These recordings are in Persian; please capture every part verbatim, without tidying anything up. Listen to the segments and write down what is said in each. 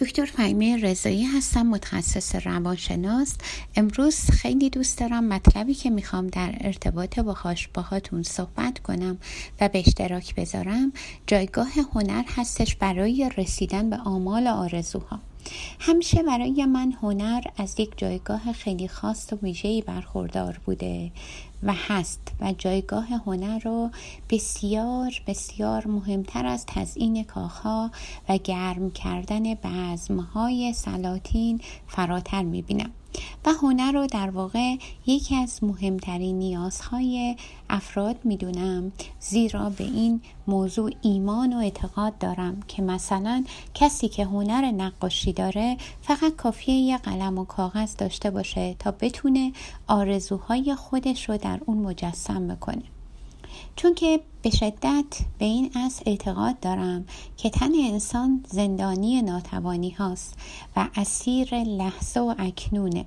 دکتر فعیمه رضایی هستم، متخصص روانشناس. امروز خیلی دوست دارم مطلبی که میخوام در ارتباط با هاشباهاتون صحبت کنم و به اشتراک بذارم، جایگاه هنر هستش برای رسیدن به آمال و آرزوها. همیشه برای من هنر از یک جایگاه خیلی خاص و ویژه‌ای برخوردار بوده و هست و جایگاه هنر رو بسیار بسیار مهمتر از تزیین کاخها و گرم کردن بزمهای سلاطین فراتر میبینم و هنر رو در واقع یکی از مهمترین نیازهای افراد میدونم، زیرا به این موضوع ایمان و اعتقاد دارم که مثلا کسی که هنر نقاشی داره فقط کافیه یه قلم و کاغذ داشته باشه تا بتونه آرزوهای خودش رو در اون مجسم بکنه، چون که به شدت به این اصل اعتقاد دارم که تن انسان زندانی ناتوانی هاست و اسیر لحظه و اکنونه،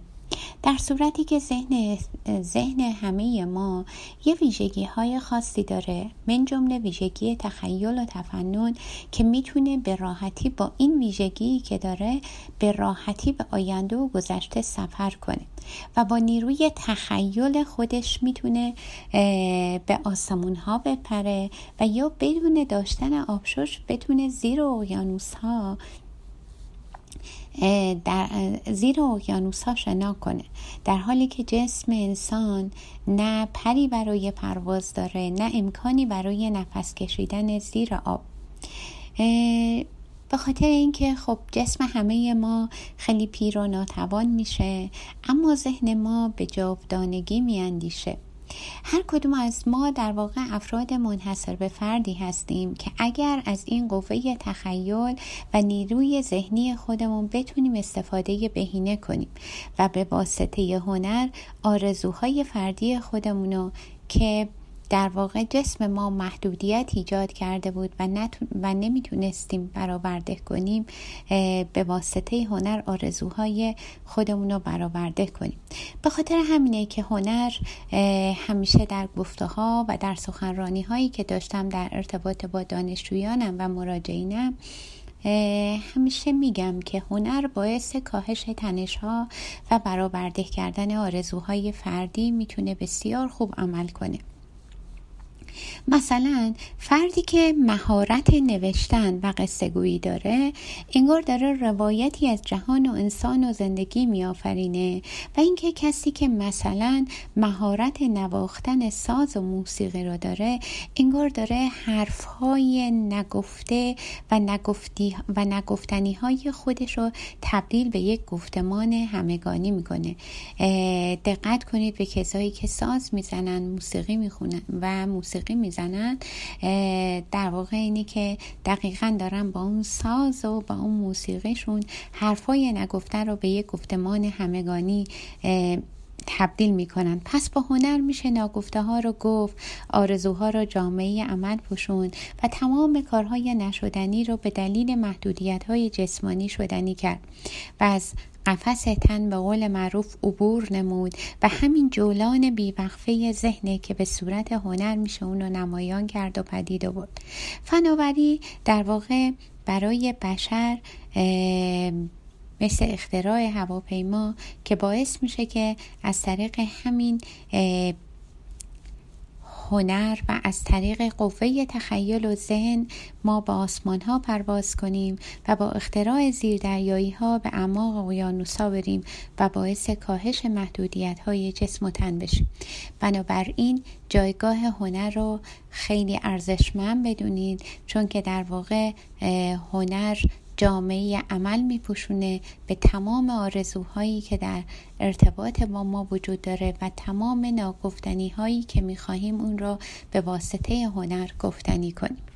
در صورتی که ذهن ذهن همه ما یه ویژگی های خاصی داره، من جمله ویژگی تخیل و تفنن که میتونه به راحتی با این ویژگی که داره به راحتی به آینده و گذشته سفر کنه و با نیروی تخیل خودش میتونه به آسمون ها بپره و یا بدون داشتن آبشوش بتونه زیر اقیانوس ها در زیر اقیانوس ها شنا کنه، در حالی که جسم انسان نه پری برای پرواز داره نه امکانی برای نفس کشیدن زیر آب. به خاطر اینکه خب جسم همه ما خیلی پیر و ناتوان میشه، اما ذهن ما به جاودانگی میاندیشه. هر کدوم از ما در واقع افراد منحصر به فردی هستیم که اگر از این قوه تخیل و نیروی ذهنی خودمون بتونیم استفاده بهینه کنیم و به واسطه هنر آرزوهای فردی خودمونو که در واقع جسم ما محدودیت ایجاد کرده بود و, نتون... و نمیتونستیم برآورده کنیم، به واسطه هنر آرزوهای خودمون رو برآورده کنیم. به خاطر همینه که هنر همیشه در گفته‌ها و در سخنرانی هایی که داشتم در ارتباط با دانشجویانم و مراجعینم همیشه میگم که هنر باعث کاهش تنش‌ها و برآورده کردن آرزوهای فردی میتونه بسیار خوب عمل کنه. مثلا فردی که مهارت نوشتن و قصه گویی داره انگار داره روایتی از جهان و انسان و زندگی میآفرینه و اینکه کسی که مثلا مهارت نواختن ساز و موسیقی رو داره انگار داره حرفهای نگفته و نگفتی و نگفتنی های خودش رو تبدیل به یک گفتمان همگانی میکنه. دقت کنید به کسایی که ساز میزنن، موسیقی میخونن و موسیقی میزنن، در واقع اینی که دقیقاً دارن با اون ساز و با اون موسیقیشون حرفای نگفته رو به یک گفتمان همگانی تبدیل میکنن. پس با هنر میشه ناگفته ها رو گفت، آرزوها رو جامعه عمل پوشوند و تمام کارهای نشدنی رو به دلیل محدودیت های جسمانی شدنی کرد و از قفس تن به قول معروف عبور نمود و همین جولان بیوقفه ذهنه که به صورت هنر میشه اون رو نمایان کرد و پدید آورد. فناوری در واقع برای بشر مثل اختراع هواپیما که باعث میشه که از طریق همین هنر و از طریق قوه تخیل و ذهن ما با آسمان ها پرواز کنیم و با اختراع زیردریایی ها به اعماق اقیانوس ها بریم و باعث کاهش محدودیت های جسم و تن بشیم. بنابراین جایگاه هنر رو خیلی ارزشمند بدونید، چون که در واقع هنر جامعه عمل میپوشونه به تمام آرزوهایی که در ارتباط با ما وجود داره و تمام ناگفتنی هایی که میخواهیم اون رو به واسطه هنر گفتنی کنیم.